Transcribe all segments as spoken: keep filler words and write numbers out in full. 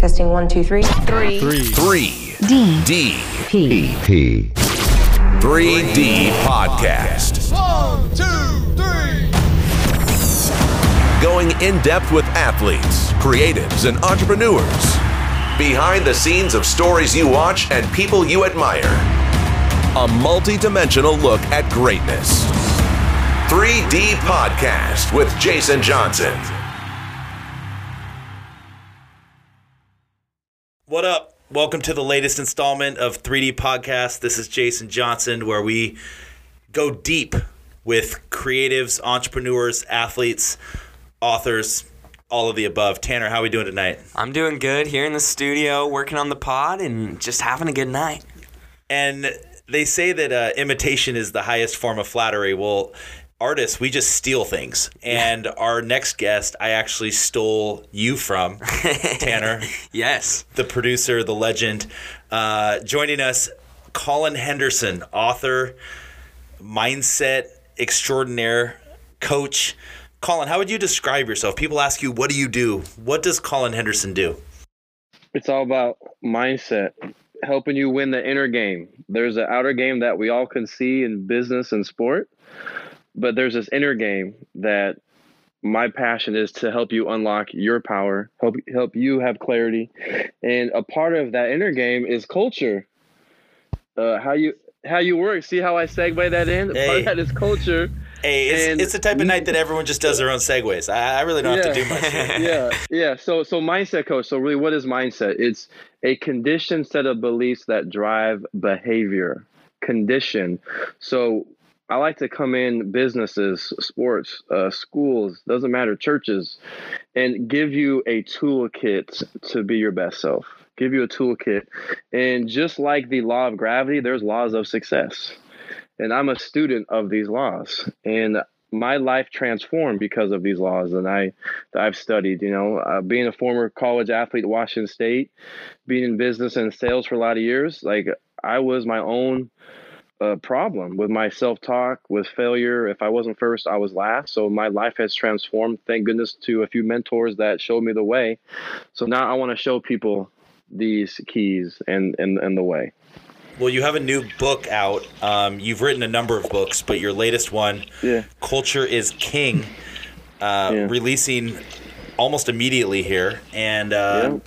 Testing one, two, three. Three. Three. Three. D. D. P. P. three D Podcast. One, two, three. Going in depth with athletes, creatives, and entrepreneurs. Behind the scenes of stories you watch and people you admire. A multi-dimensional look at greatness. three D Podcast with Jason Johnson. What up? Welcome to the latest installment of three D Podcast. This is Jason Johnson, where we go deep with creatives, entrepreneurs, athletes, authors, all of the above. Tanner, how are we doing tonight? I'm doing good here in the studio, working on the pod and just having a good night. And they say that uh, imitation is the highest form of flattery. Well, artists, we just steal things. And yeah. Our next guest, I actually stole you from, Tanner. Yes. The producer, the legend. Uh, joining us, Colin Henderson, author, mindset extraordinaire, coach. Colin, how would you describe yourself? People ask you, what do you do? What does Colin Henderson do? It's all about mindset, helping you win the inner game. There's an outer game that we all can see in business and sport. But there's this inner game that my passion is to help you unlock your power, help help you have clarity. And a part of that inner game is culture. Uh, how you how you work. See how I segue that in? Hey. Part of that is culture. Hey, it's, it's the type of night that everyone just does their own segues. I, I really don't yeah, have to do much. yeah, yeah. So so mindset coach. So really, what is mindset? It's a conditioned set of beliefs that drive behavior. Condition. So I like to come in businesses, sports, uh, schools, doesn't matter, churches, and give you a toolkit to be your best self. Give you a toolkit. And just like the law of gravity, there's laws of success. And I'm a student of these laws. And my life transformed because of these laws and I, that I've studied. You know, uh, being a former college athlete at Washington State, being in business and sales for a lot of years, like I was my own a problem with my self-talk, with failure. If I wasn't first, I was last. So my life has transformed, thank goodness, to a few mentors that showed me the way. So now I want to show people these keys and, and, and the way. Well, you have a new book out. Um, you've written a number of books, but your latest one, yeah. Culture is King, uh, yeah. releasing almost immediately here. And uh,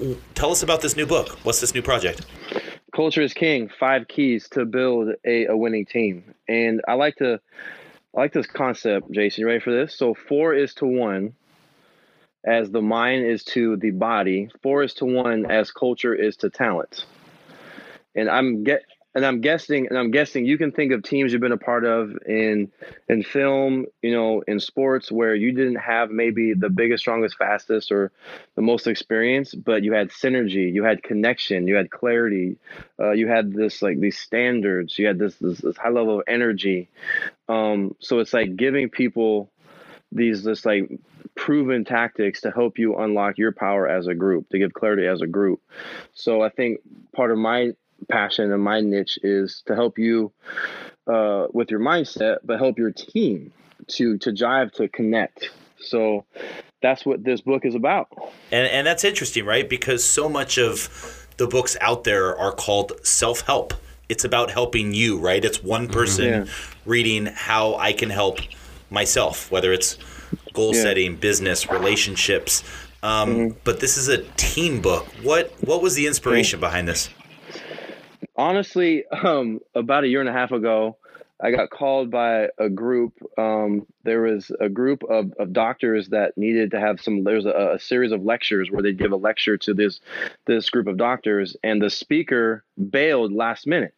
yeah. tell us about this new book. What's this new project? Culture is King, five keys to build a, a winning team. And I like to I like this concept, Jason. You ready for this? So four is to one as the mind is to the body. Four is to one as culture is to talent. And I'm get and I'm guessing and I'm guessing you can think of teams you've been a part of in in film, you know, in sports where you didn't have maybe the biggest, strongest, fastest or the most experience, but you had synergy, you had connection, you had clarity, uh, you had this like these standards, you had this this, this high level of energy. Um, so it's like giving people these this like proven tactics to help you unlock your power as a group, to give clarity as a group. So I think part of my passion and my niche is to help you uh, with your mindset, but help your team to to jive, to connect. So that's what this book is about. And and that's interesting, right? Because so much of the books out there are called self-help. It's about helping you, right? It's one person yeah. reading how I can help myself, whether it's goal yeah. setting, business, relationships. Um, mm-hmm. But this is a team book. What what was the inspiration mm-hmm. behind this? Honestly, um, about a year and a half ago, I got called by a group. Um, there was a group of, of doctors that needed to have some, there's a, a series of lectures where they give a lecture to this, this group of doctors, and the speaker bailed last minute.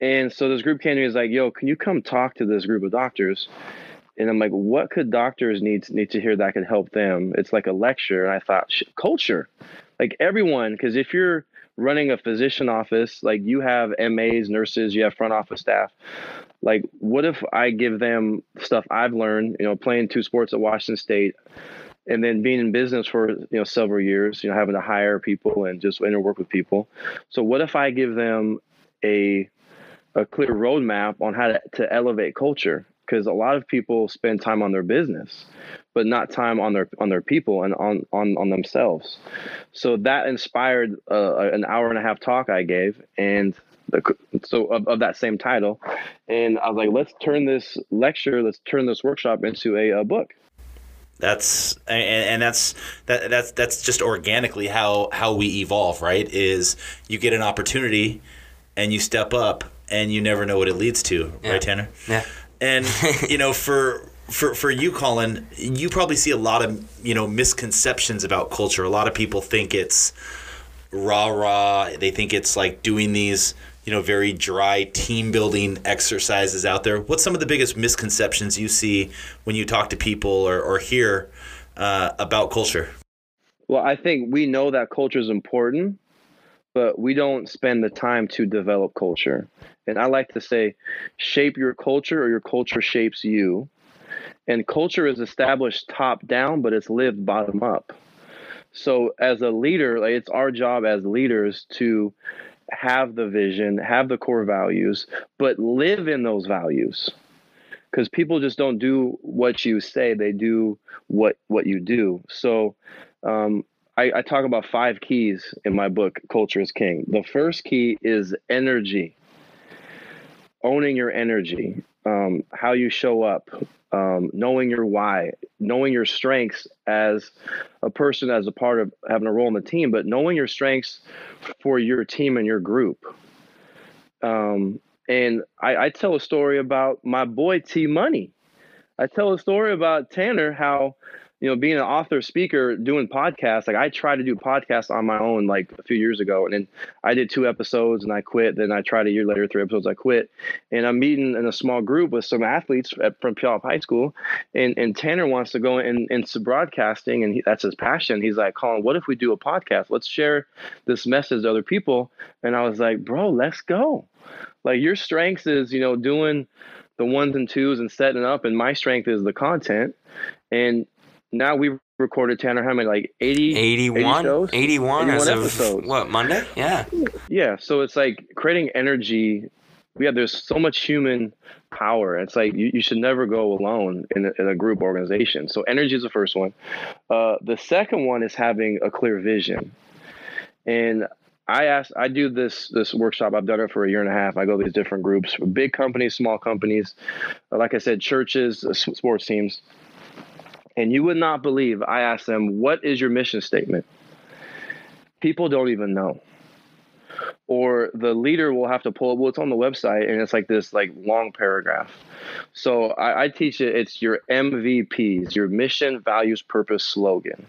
And so this group came to me and was like, yo, can you come talk to this group of doctors? And I'm like, what could doctors need, need to hear that could help them? It's like a lecture. And I thought, culture, like everyone, because if you're running a physician office, like you have M As, nurses, you have front office staff. Like, what if I give them stuff I've learned, you know, playing two sports at Washington State and then being in business for, you know, several years, you know, having to hire people and just interwork with people. So what if I give them a a clear roadmap on how to, to elevate culture? Because a lot of people spend time on their business, but not time on their on their people and on on, on themselves. So that inspired uh, an hour and a half talk I gave, and the, so of, of that same title. And I was like, let's turn this lecture, let's turn this workshop into a, a book. That's and, and that's that that's that's just organically how how we evolve, right? Is you get an opportunity and you step up and you never know what it leads to, yeah. Right, Tanner? Yeah. And you know, for for for you, Colin, you probably see a lot of, you know, misconceptions about culture. A lot of people think it's rah-rah. They think it's like doing these, you know, very dry team building exercises out there. What's some of the biggest misconceptions you see when you talk to people or, or hear uh, about culture? Well, I think we know that culture is important, but we don't spend the time to develop culture. And I like to say, shape your culture or your culture shapes you. And culture is established top down, but it's lived bottom up. So as a leader, like, it's our job as leaders to have the vision, have the core values, but live in those values. Because people just don't do what you say, they do what what you do. So um, I, I talk about five keys in my book, Culture is King. The first key is energy, owning your energy, um, how you show up, um, knowing your why, knowing your strengths as a person, as a part of having a role in the team, but knowing your strengths for your team and your group. Um, and I, I tell a story about my boy T Money. I tell a story about Tanner, how, you know, being an author, speaker, doing podcasts, like I tried to do podcasts on my own like a few years ago. And then I did two episodes and I quit. Then I tried a year later, three episodes, I quit. And I'm meeting in a small group with some athletes at, from Puyallup High School. And, and Tanner wants to go in, into broadcasting, and he, that's his passion. He's like, Colin, what if we do a podcast? Let's share this message to other people. And I was like, bro, let's go. Like, your strengths is, you know, doing the ones and twos and setting up. And my strength is the content. And now we've recorded, Tanner, how many, like eighty, eighty-one, eighty shows? eighty-one, eighty-one as episodes. Of, what, Monday? Yeah. Yeah, so it's like creating energy. Yeah, there's so much human power. It's like you, you should never go alone in a, in a group organization. So energy is the first one. Uh, the second one is having a clear vision. And I asked, I do this this workshop. I've done it for a year and a half. I go to these different groups, big companies, small companies, like I said, churches, sports teams. And you would not believe, I asked them, what is your mission statement? People don't even know. Or the leader will have to pull up, well, it's on the website, and it's like this like long paragraph. So I, I teach it, it's your M V Ps, your mission, values, purpose, slogan.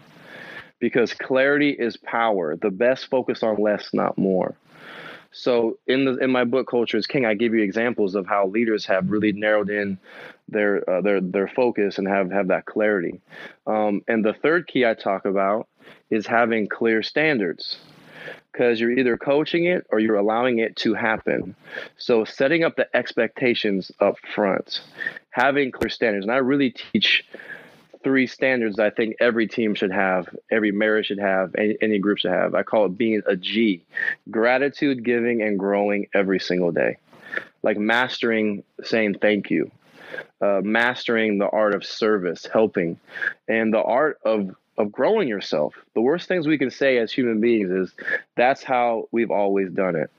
Because clarity is power. The best focus on less, not more. So in the in my book, Culture is King, I give you examples of how leaders have really narrowed in their uh, their their focus and have, have that clarity. Um, and the third key I talk about is having clear standards, because you're either coaching it or you're allowing it to happen. So setting up the expectations up front, having clear standards. And I really teach three standards I think every team should have, every marriage should have, any, any group should have. I call it being a G, gratitude, giving, and growing every single day. Like mastering saying thank you, uh, mastering the art of service, helping, and the art of, of growing yourself. The worst things we can say as human beings is that's how we've always done it.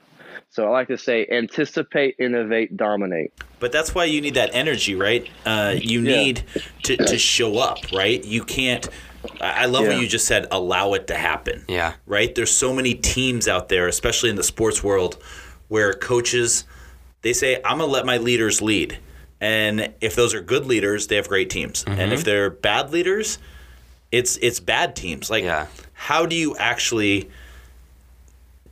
So I like to say, anticipate, innovate, dominate. But that's why you need that energy, right? Uh, you yeah. need to, to show up, right? You can't – I love yeah. what you just said, allow it to happen. Yeah. Right? There's so many teams out there, especially in the sports world, where coaches, they say, I'm going to let my leaders lead. And if those are good leaders, they have great teams. Mm-hmm. And if they're bad leaders, it's it's bad teams. Like yeah. how do you actually –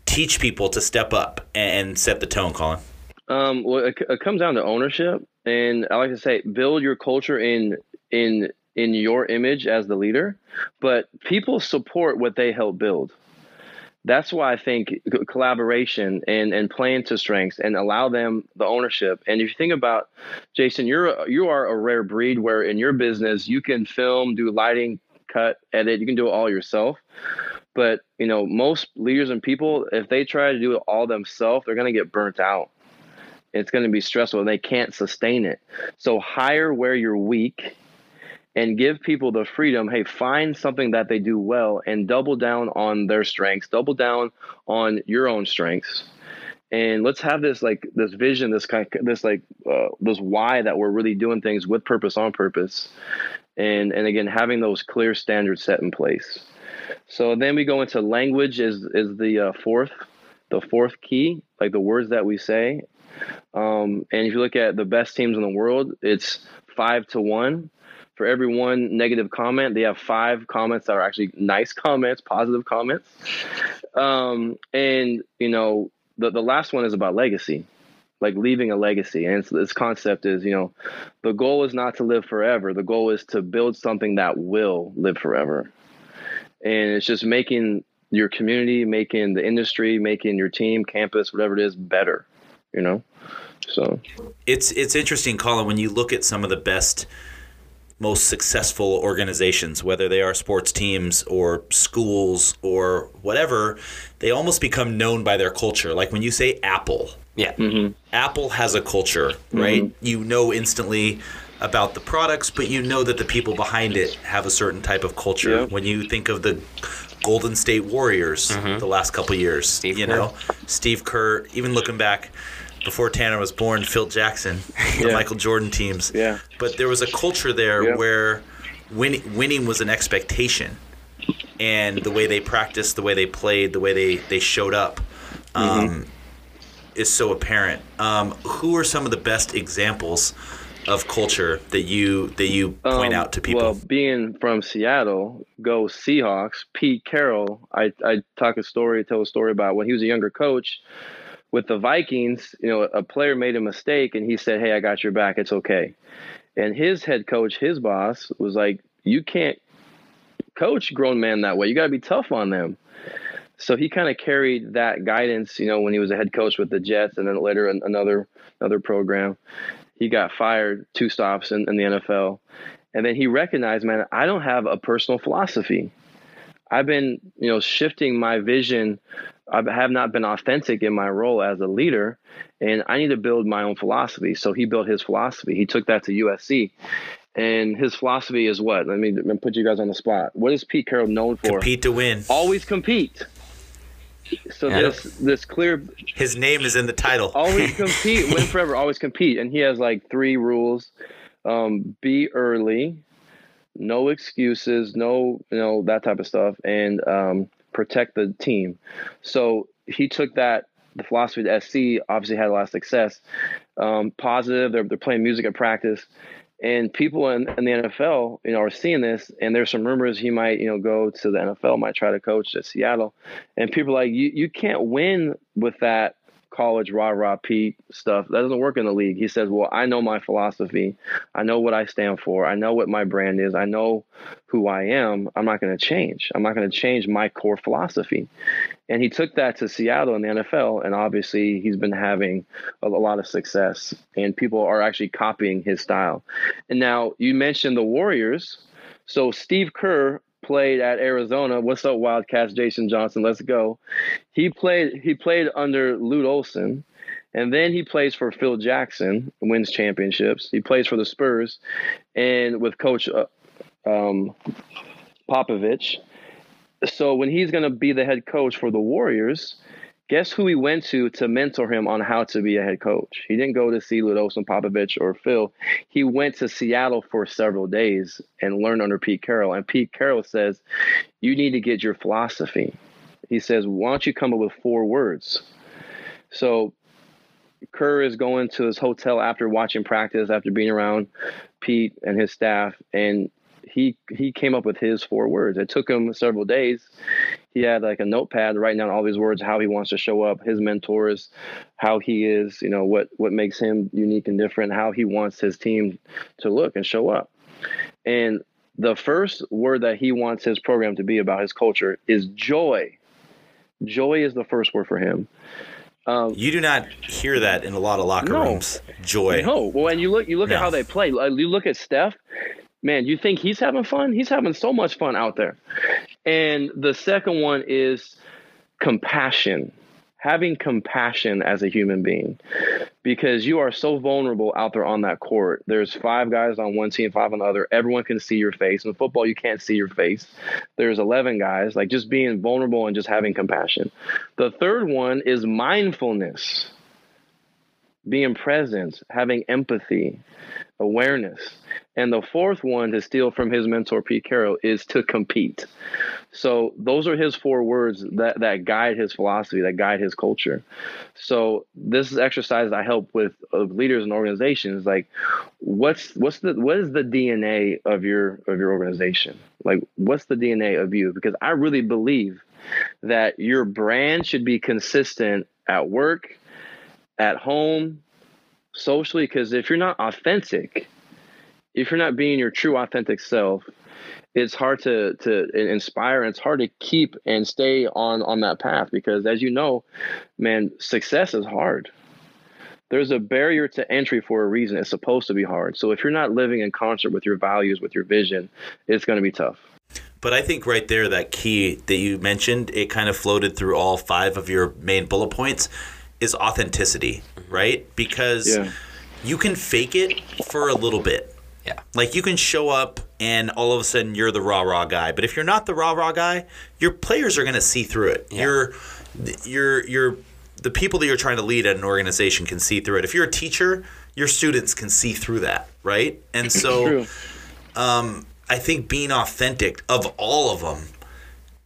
teach people to step up and set the tone, Colin? Um, well, it, it comes down to ownership, and I like to say, build your culture in in in your image as the leader. But people support what they help build. That's why I think collaboration and, and playing to strengths and allow them the ownership. And if you think about, Jason, you're a, you are a rare breed where in your business you can film, do lighting, cut, edit. You can do it all yourself. But, you know, most leaders and people, if they try to do it all themselves, they're going to get burnt out. It's going to be stressful and they can't sustain it. So hire where you're weak and give people the freedom, hey, find something that they do well and double down on their strengths, double down on your own strengths. And let's have this like this vision, this kind of, this like uh, this why that we're really doing things with purpose, on purpose. And, and again, having those clear standards set in place. So then we go into language is, is the uh, fourth, the fourth key, like the words that we say. Um, and if you look at the best teams in the world, it's five to one. For every one negative comment, they have five comments that are actually nice comments, positive comments. Um, and, you know, the, the last one is about legacy, like leaving a legacy. And it's, this concept is, you know, the goal is not to live forever. The goal is to build something that will live forever. And it's just making your community, making the industry, making your team, campus, whatever it is, better, you know? So it's, it's interesting, Colin, when you look at some of the best, most successful organizations, whether they are sports teams or schools or whatever, they almost become known by their culture. Like when you say Apple, yeah, mm-hmm. Apple has a culture, right? Mm-hmm. You know instantly about the products, but you know that the people behind it have a certain type of culture. Yep. When you think of the Golden State Warriors, mm-hmm. the last couple of years, Steve you Kerr. know, Steve Kerr, even looking back, before Tanner was born, Phil Jackson, the yeah. Michael Jordan teams. Yeah. But there was a culture there yeah. where win- winning was an expectation. And the way they practiced, the way they played, the way they, they showed up um, mm-hmm. is so apparent. Um, who are some of the best examples of culture that you that you point um, out to people? Well, being from Seattle, go Seahawks, Pete Carroll, I, I talk a story, tell a story about when he was a younger coach. With the Vikings, you know, a player made a mistake and he said, hey, I got your back. It's okay. And his head coach, his boss was like, you can't coach grown men that way. You got to be tough on them. So he kind of carried that guidance, you know, when he was a head coach with the Jets and then later in another another program. He got fired two stops in, in the N F L. And then he recognized, man, I don't have a personal philosophy. I've been, you know, shifting my vision. I have not been authentic in my role as a leader, and I need to build my own philosophy. So he built his philosophy. He took that to U S C, and his philosophy is what? Let me, let me put you guys on the spot. What is Pete Carroll known for? Compete to win. Always compete. So yeah. this this clear. His name is in the title. Always compete, win forever. Always compete, and he has like three rules: um, be early, no excuses, no you know that type of stuff, and. Um, protect the team. So he took that, the philosophy to S C, obviously had a lot of success. Um, positive, they're, they're playing music at practice. And people in, in the N F L, you know, are seeing this. And there's some rumors he might, you know, go to the N F L, might try to coach at Seattle. And people are like, you, you can't win with that college rah-rah Pete stuff. That doesn't work in the league. He says, well, I know my philosophy. I know what I stand for. I know what my brand is. I know who I am. I'm not going to change. I'm not going to change my core philosophy. And he took that to Seattle in the N F L, and obviously he's been having a, a lot of success, and people are actually copying his style. And now you mentioned the Warriors. So Steve Kerr played at Arizona. What's up, Wildcats? Jason Johnson, let's go. He played he played under Lute Olson, and then he plays for Phil Jackson, wins championships. He plays for the Spurs, and with Coach uh, um, Popovich. So when he's going to be the head coach for the Warriors, guess who he went to to mentor him on how to be a head coach? He didn't go to see Lute Olson, Popovich, or Phil. He went to Seattle for several days and learned under Pete Carroll. And Pete Carroll says, you need to get your philosophy. He says, why don't you come up with four words? So Kerr is going to his hotel after watching practice, after being around Pete and his staff, and he he came up with his four words. It took him several days. He had like a notepad writing down all these words, how he wants to show up, his mentors, how he is, you know, what, what makes him unique and different, how he wants his team to look and show up. And the first word that he wants his program to be about, his culture, is joy. Joy is the first word for him. Um, you do not hear that in a lot of locker no, rooms, joy. No. Well, and you look, you look no. at how they play. You look at Steph. Man, you think he's having fun? He's having so much fun out there. And the second one is compassion. having compassion as a human being, because you are so vulnerable out there on that court. There's five guys on one team, five on the other. Everyone can see your face. In football, you can't see your face. There's eleven guys. Like, just being vulnerable and just having compassion. The third one is mindfulness, being present, having empathy, awareness. And the fourth one, to steal from his mentor, Pete Carroll, is to compete. So those are his four words that, that guide his philosophy, that guide his culture. So this is exercise I help with of leaders and organizations. Like, what's what's the what is the D N A of your of your organization? Like, what's the D N A of you? Because I really believe that your brand should be consistent at work, at home, socially. Because if you're not authentic, if you're not being your true authentic self, it's hard to to inspire, and it's hard to keep and stay on on that path, because, as you know, man, success is hard. There's a barrier to entry for a reason. It's supposed to be hard. So if you're not living in concert with your values, with your vision, it's going to be tough. But I think right there, that key that you mentioned, it kind of floated through all five of your main bullet points, is authenticity, right? Because yeah. you can fake it for a little bit. Yeah. Like, you can show up and all of a sudden you're the rah-rah guy. But if you're not the rah-rah guy, your players are going to see through it. Yeah. You're, you're, you're, the people that you're trying to lead at an organization can see through it. If you're a teacher, your students can see through that, right? And so um, I think being authentic of all of them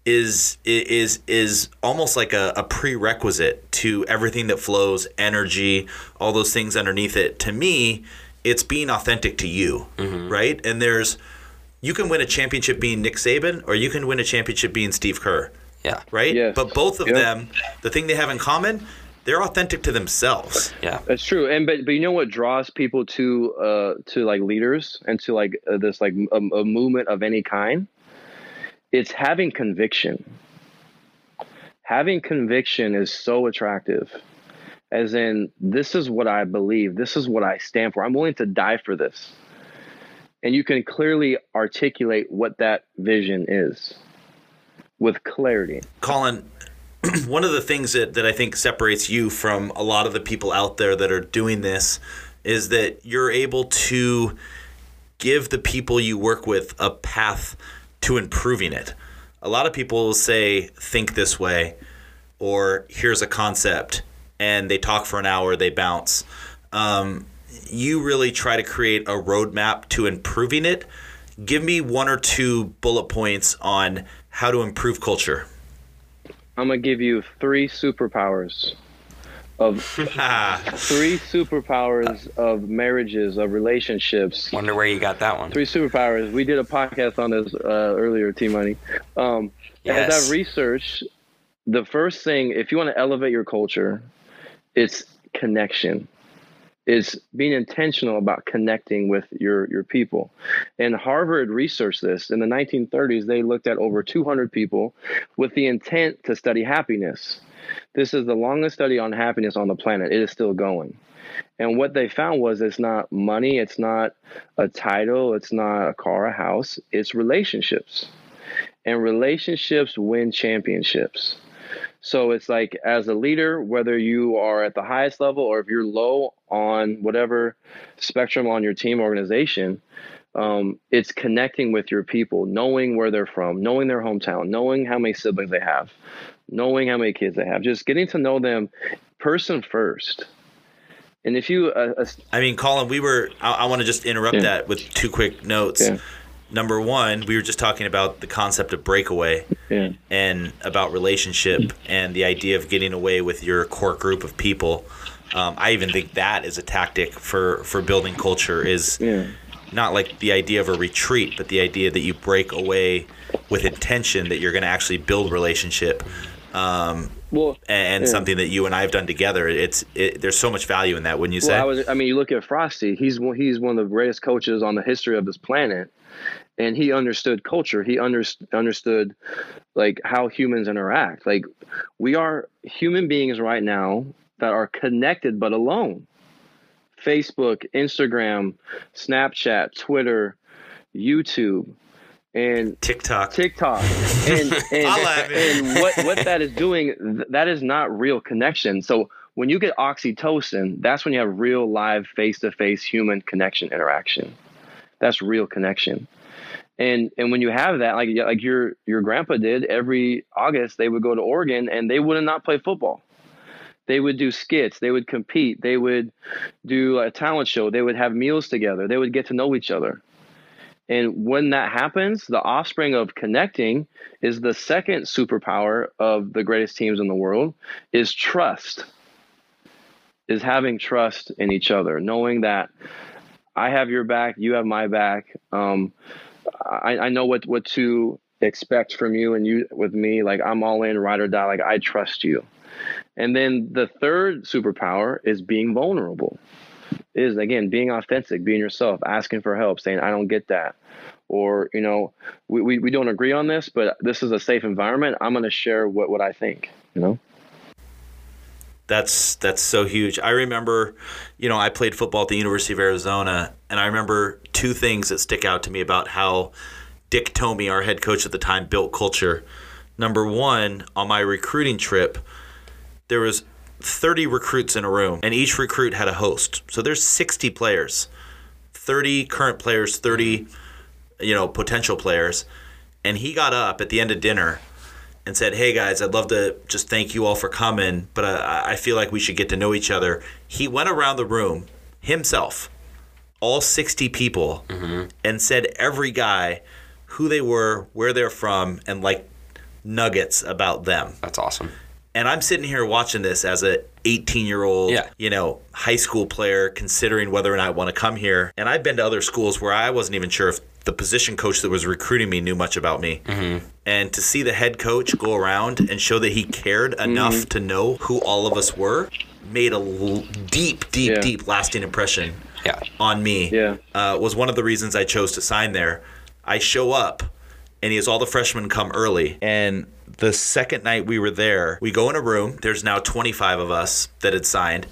is is is almost like a, a prerequisite to everything that flows, energy, all those things underneath it. To me, it's being authentic to you, mm-hmm. right? And there's – you can win a championship being Nick Saban, or you can win a championship being Steve Kerr. Yeah. Right? Yes. But both of yep. them, the thing they have in common, they're authentic to themselves. Yeah. That's true. And but, but you know what draws people to, uh, to like, leaders and to, like, uh, this, like, a, a movement of any kind? It's having conviction. Having conviction is so attractive. As in, this is what I believe. This is what I stand for. I'm willing to die for this. And you can clearly articulate what that vision is with clarity. Colin, one of the things that, that I think separates you from a lot of the people out there that are doing this is that you're able to give the people you work with a path to improving it. A lot of people will say, think this way, or here's a concept. And they talk for an hour, they bounce. Um, you really try to create a roadmap to improving it. Give me one or two bullet points on how to improve culture. I'm going to give you three superpowers of three superpowers of marriages, of relationships. Wonder where you got that one. Three superpowers. We did a podcast on this uh, earlier, T-Money. Um, yes. As I researched, the first thing, if you want to elevate your culture, it's connection. It's being intentional about connecting with your, your people. And Harvard researched this. In the nineteen thirties, they looked at over two hundred people with the intent to study happiness. This is the longest study on happiness on the planet. It is still going. And what they found was it's not money, it's not a title, it's not a car, a house, it's relationships. And relationships win championships. So it's like, as a leader, whether you are at the highest level or if you're low on whatever spectrum on your team organization, um, it's connecting with your people, knowing where they're from, knowing their hometown, knowing how many siblings they have, knowing how many kids they have, just getting to know them person first. And if you, uh, uh, I mean, Colin, we were, I, I want to just interrupt yeah. that with two quick notes. Yeah. Number one, we were just talking about the concept of breakaway yeah. and about relationship and the idea of getting away with your core group of people. Um, I even think that is a tactic for, for building culture is yeah. not like the idea of a retreat, but the idea that you break away with intention that you're going to actually build relationship. Um, well, and yeah. something that you and I have done together. It's it, there's so much value in that, wouldn't you say? Well, I, was, I mean, you look at Frosty. He's one, he's one of the greatest coaches on the history of this planet. And he understood culture. He under, understood like how humans interact. Like, we are human beings right now that are connected but alone. Facebook, Instagram, Snapchat, Twitter, YouTube. and TikTok, TikTok, and and, I love it. And what what that is doing, that is not real connection. So when you get oxytocin, that's when you have real, live, face-to-face human connection interaction. That's real connection. And and when you have that, like like your your grandpa did, every August they would go to Oregon and they would not play football. They would do skits. They would compete. They would do a talent show. They would have meals together. They would get to know each other. And when that happens, the offspring of connecting is the second superpower of the greatest teams in the world, is trust, is having trust in each other, knowing that I have your back, you have my back. Um, I, I know what, what to expect from you and you with me. Like, I'm all in, ride or die. Like, I trust you. And then the third superpower is being vulnerable. It is, again, being authentic, being yourself, asking for help, saying, I don't get that. Or, you know, we, we, we don't agree on this, but this is a safe environment. I'm going to share what, what I think, you know? That's that's so huge. I remember, you know, I played football at the University of Arizona, and I remember two things that stick out to me about how Dick Tomey, our head coach at the time, built culture. Number one, on my recruiting trip, there was thirty recruits in a room, and each recruit had a host. So there's sixty players, thirty current players, thirty, you know, potential players. And he got up at the end of dinner and said, hey, guys, I'd love to just thank you all for coming, but I, I feel like we should get to know each other. He went around the room himself, all sixty people, mm-hmm. and said every guy who they were, where they're from, and, like, nuggets about them. That's awesome. And I'm sitting here watching this as a eighteen-year-old, yeah. you know, high school player considering whether or not I want to come here. And I've been to other schools where I wasn't even sure if the position coach that was recruiting me knew much about me. Mm-hmm. And to see the head coach go around and show that he cared enough mm-hmm. to know who all of us were made a l- deep, deep, yeah. deep lasting impression yeah. on me. Yeah. Uh, was one of the reasons I chose to sign there. I show up, and he has all the freshmen come early. And the second night we were there, we go in a room. There's now twenty-five of us that had signed.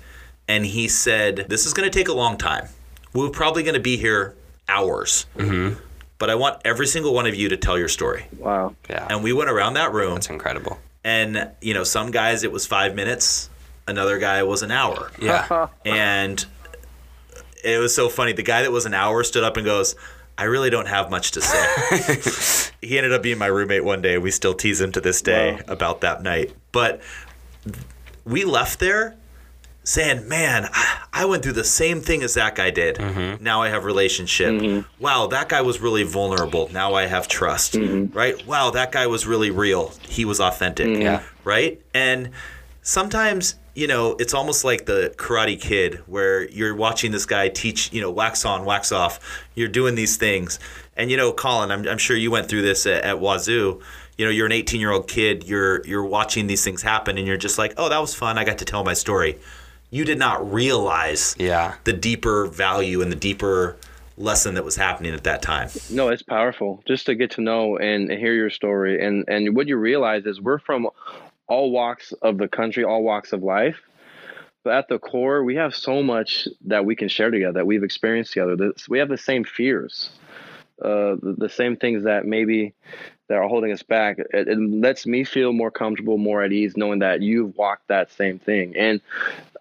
And he said, this is going to take a long time. We're probably going to be here hours. Mm-hmm. But I want every single one of you to tell your story. Wow. Yeah. And we went around that room. That's incredible. And, you know, some guys it was five minutes. Another guy was an hour. Yeah. And it was so funny. The guy that was an hour stood up and goes, I really don't have much to say. He ended up being my roommate one day. We still tease him to this day wow. about that night. But we left there saying, man, I went through the same thing as that guy did. Mm-hmm. Now I have relationship. Mm-hmm. Wow, that guy was really vulnerable. Now I have trust. Mm-hmm. Right? Wow, that guy was really real. He was authentic. Mm-hmm. Yeah. Right? And sometimes, you know, it's almost like the Karate Kid where you're watching this guy teach, you know, wax on, wax off. You're doing these things. And, you know, Colin, I'm, I'm sure you went through this at, at Wazoo. You know, you're an eighteen-year-old kid. You're you're watching these things happen, and you're just like, oh, that was fun. I got to tell my story. You did not realize yeah. the deeper value and the deeper lesson that was happening at that time. No, it's powerful just to get to know and hear your story. And, and what you realize is we're from – all walks of the country, all walks of life. But at the core, we have so much that we can share together, that we've experienced together. We have the same fears, uh, the same things that maybe that are holding us back. It, it lets me feel more comfortable, more at ease, knowing that you've walked that same thing. And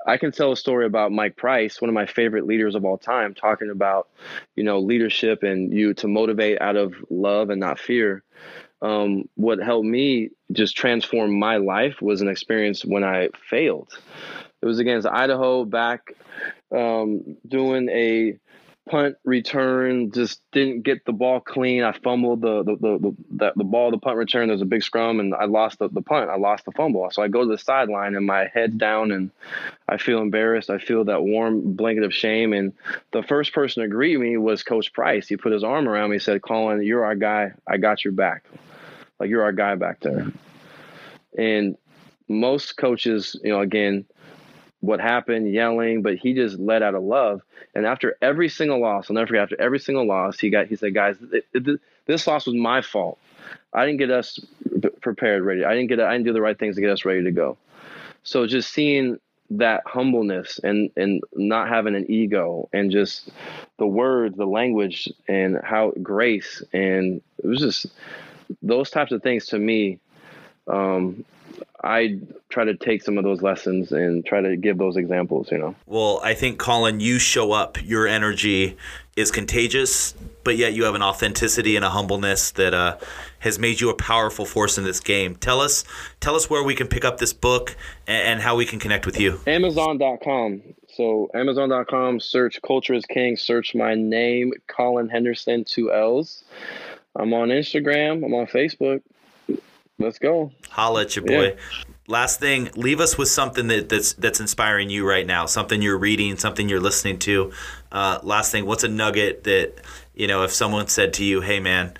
I can tell a story about Mike Price, one of my favorite leaders of all time, talking about, you know, leadership and you to motivate out of love and not fear. Um, what helped me just transform my life was an experience when I failed. It was against Idaho back um, doing a punt return, just didn't get the ball clean. I fumbled the the the, the, the ball, the punt return. There was a big scrum, and I lost the, the punt. I lost the fumble. So I go to the sideline, and my head's down, and I feel embarrassed. I feel that warm blanket of shame. And the first person to greet me was Coach Price. He put his arm around me and said, Colin, you're our guy. I got your back. Like, you're our guy back there. And most coaches, you know, again, what happened, yelling, but he just led out of love. And after every single loss, I'll never forget, after every single loss, he got he said, guys, th- th- this loss was my fault. I didn't get us prepared, ready. I didn't get I didn't do the right things to get us ready to go. So just seeing that humbleness and, and not having an ego, and just the words, the language, and how grace, and it was just those types of things to me. Um, I try to take some of those lessons and try to give those examples, you know? Well, I think, Colin, you show up, your energy is contagious, but yet you have an authenticity and a humbleness that uh, has made you a powerful force in this game. Tell us, tell us where we can pick up this book and, and how we can connect with you. Amazon dot com. So Amazon dot com, search Culture is King, search my name, Colin Henderson, two L's. I'm on Instagram. I'm on Facebook. Let's go. Holla at your boy. Yeah. Last thing, leave us with something that, that's that's inspiring you right now, something you're reading, something you're listening to. Uh, last thing, what's a nugget that, you know, if someone said to you, hey, man,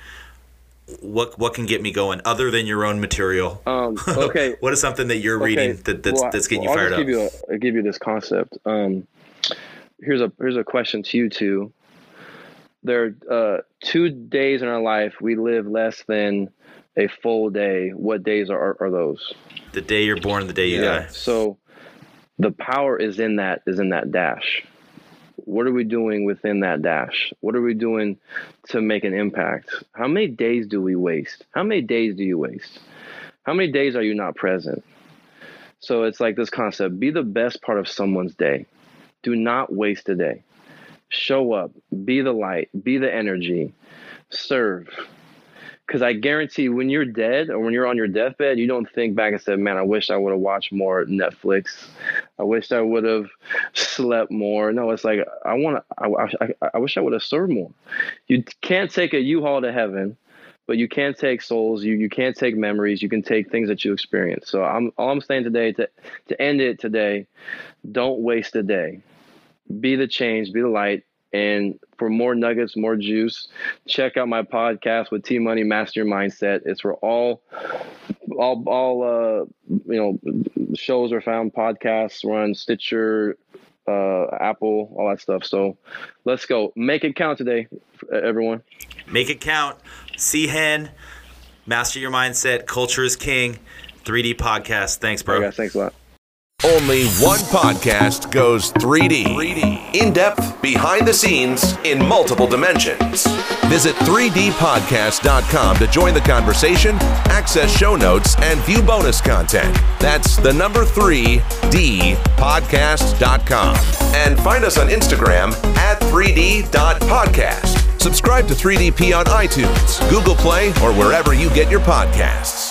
what what can get me going other than your own material? Um, okay. What is something that you're okay. reading that, that's, well, that's getting well, you fired I'll just give up? You a, I'll give you this concept. Um, here's a here's a question to you two. There are uh, two days in our life we live less than a full day. What days are, are those? The day you're born, the day you yeah. die. So the power is in that, is in that dash. What are we doing within that dash? What are we doing to make an impact? How many days do we waste? How many days do you waste? How many days are you not present? So it's like this concept, be the best part of someone's day. Do not waste a day. Show up, be the light, be the energy, serve. Because I guarantee when you're dead or when you're on your deathbed, you don't think back and say, man, I wish I would have watched more Netflix. I wish I would have slept more. No, it's like, I want to, I, I, I wish I would have served more. You can't take a U-Haul to heaven, but you can take souls. You, you can take memories. You can take things that you experience. So I'm all I'm saying today to, to end it today, don't waste a day. Be the change, be the light. And for more nuggets, more juice, check out my podcast with T Money, Master Your Mindset. It's where all, all, all, uh, you know, shows are found. Podcasts are on Stitcher, uh, Apple, all that stuff. So let's go. Make it count today, everyone. Make it count. See Hen, Master Your Mindset, Culture is King, three D Podcast. Thanks, bro. Hey guys, thanks a lot. Only one podcast goes three D. three D. In-depth, behind the scenes, in multiple dimensions. Visit three D podcast dot com to join the conversation, access show notes, and view bonus content. That's the number three D podcast dot com. And find us on Instagram at three D dot podcast. Subscribe to three D P on iTunes, Google Play, or wherever you get your podcasts.